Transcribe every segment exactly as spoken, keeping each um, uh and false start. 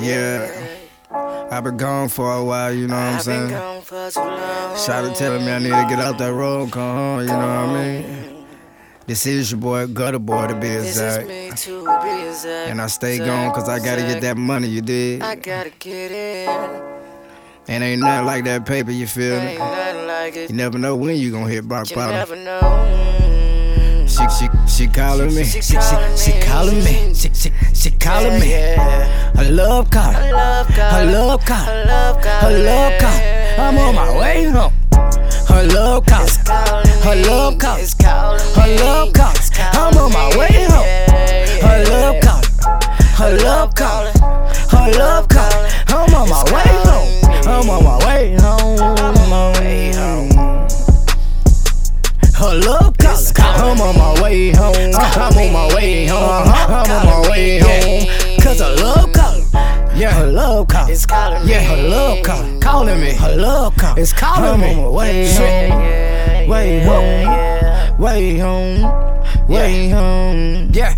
Yeah. I've been gone for a while, you know what I'm saying? Shotta telling me I need to get out that road, come home, you know what I mean? This is your boy, Guttaboy, to be exact. And I stay gone cause I gotta get that money, you dig? I gotta get it. And ain't nothing like that paper, you feel me? You never know when you gonna hit rock bottom. She she she calling me, she she she calling me, she she she calling me. I love calling, I love calling, I love calling. I'm on my way home. Her love calling, her love calling, her love calling. I'm on my way home. Her love calling, her love calling, her love calling. I'm on my way home. I'm on my way home. I'm on my way home. Her love calling. I'm on my way home. I'm on my way home. I'm on my way home. Cause her love calling. Yeah, her love calling. It's calling me. Yeah, her love calling. Calling me. Her love calling. It's calling me. I'm on my way home. Way home. Way home. Way home. Yeah.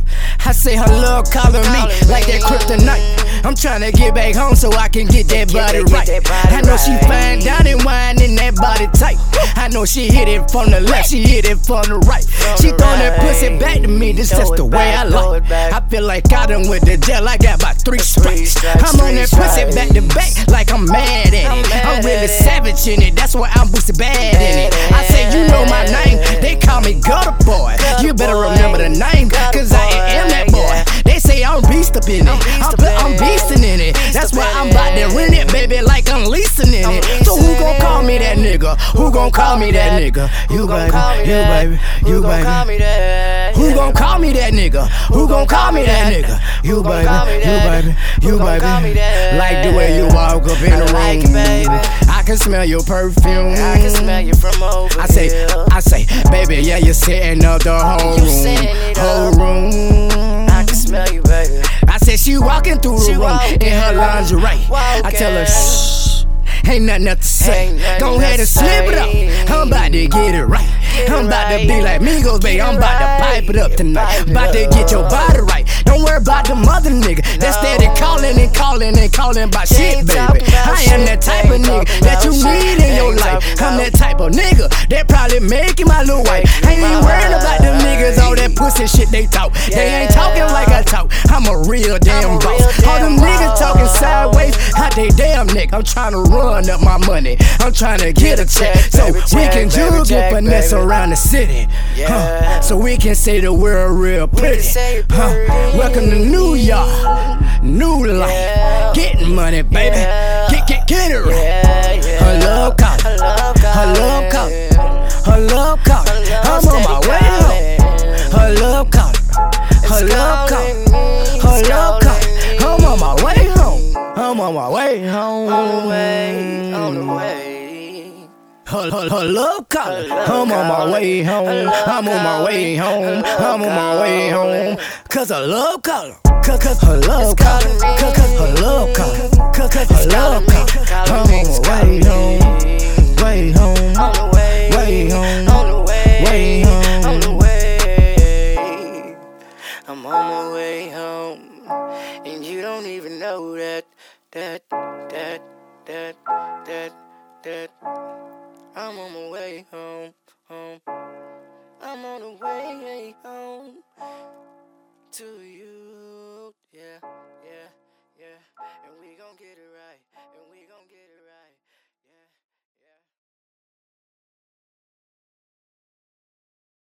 I say her love calling me like that kryptonite. I'm tryna get back home so I can get that body right. I know she fine down and wine in that body tight. I know she hit it from the left, she hit it from the right. She throwin' that pussy back to me, this just the way I like. I feel like I done with the jail, I got about three strikes. I'm on that pussy back to back like I'm mad at it. I'm really savage in it, that's why I'm boosted bad in it. I say you know my name, they call me Guttaboy. You better remember the name, cause I am that boy. They say I'm beast up in it, I'm beast in it. That's why I'm about to rent it, baby, like I'm leasing in it. So who gon' call me that nigga? Who gon' call me that nigga? You baby, you baby, you baby. Who gon' call me that nigga? Who gon' call me that nigga? You baby, you baby, you baby. Like the way you walk up in the room, I can smell your perfume. I can smell you from over here. I say, I say, baby, yeah, you're setting up the whole room, whole room. I can smell you, baby. She walking through the room in her lingerie. I tell her, shh, ain't nothing else to say. Go ahead and slip it up. I'm about to get it right. I'm about to be like Migos, babe. I'm about to pipe it up tonight. About to get your body right. Don't worry about the mother nigga that's steady calling and calling and calling about shit, baby. I am that type of nigga that you need in your life. I'm that type of nigga that probably making my little wife. I ain't even worried about them niggas, all that pussy shit they talk. They ain't talking like I talk. I'm a real damn boss. All them niggas talking sideways out they damn neck. I'm trying to run up my money. I'm trying to get a check so we can juggle finesse around the city, huh? So we can say the world real pretty, huh? Welcome to New York, new life, getting money, baby, get get get it right. Her love calling, her love calling, her love calling. I'm on my way home. Her love calling, her love calling, her love calling. I'm on my way home. I'm on my way home. On the way, on the way. Her, her, her love calling. I'm on my way home. I'm on my way home. I'm on my way home. Cause her love calling. Cause, cause her love calling. Cause, cause her love calling. Cause, cause her love calling. I'm on my way home. Way home. Way home. Way home. I'm on my way home. And you don't even know that. That, that, that, that, that. I'm on my way home, home. I'm on the way home to you.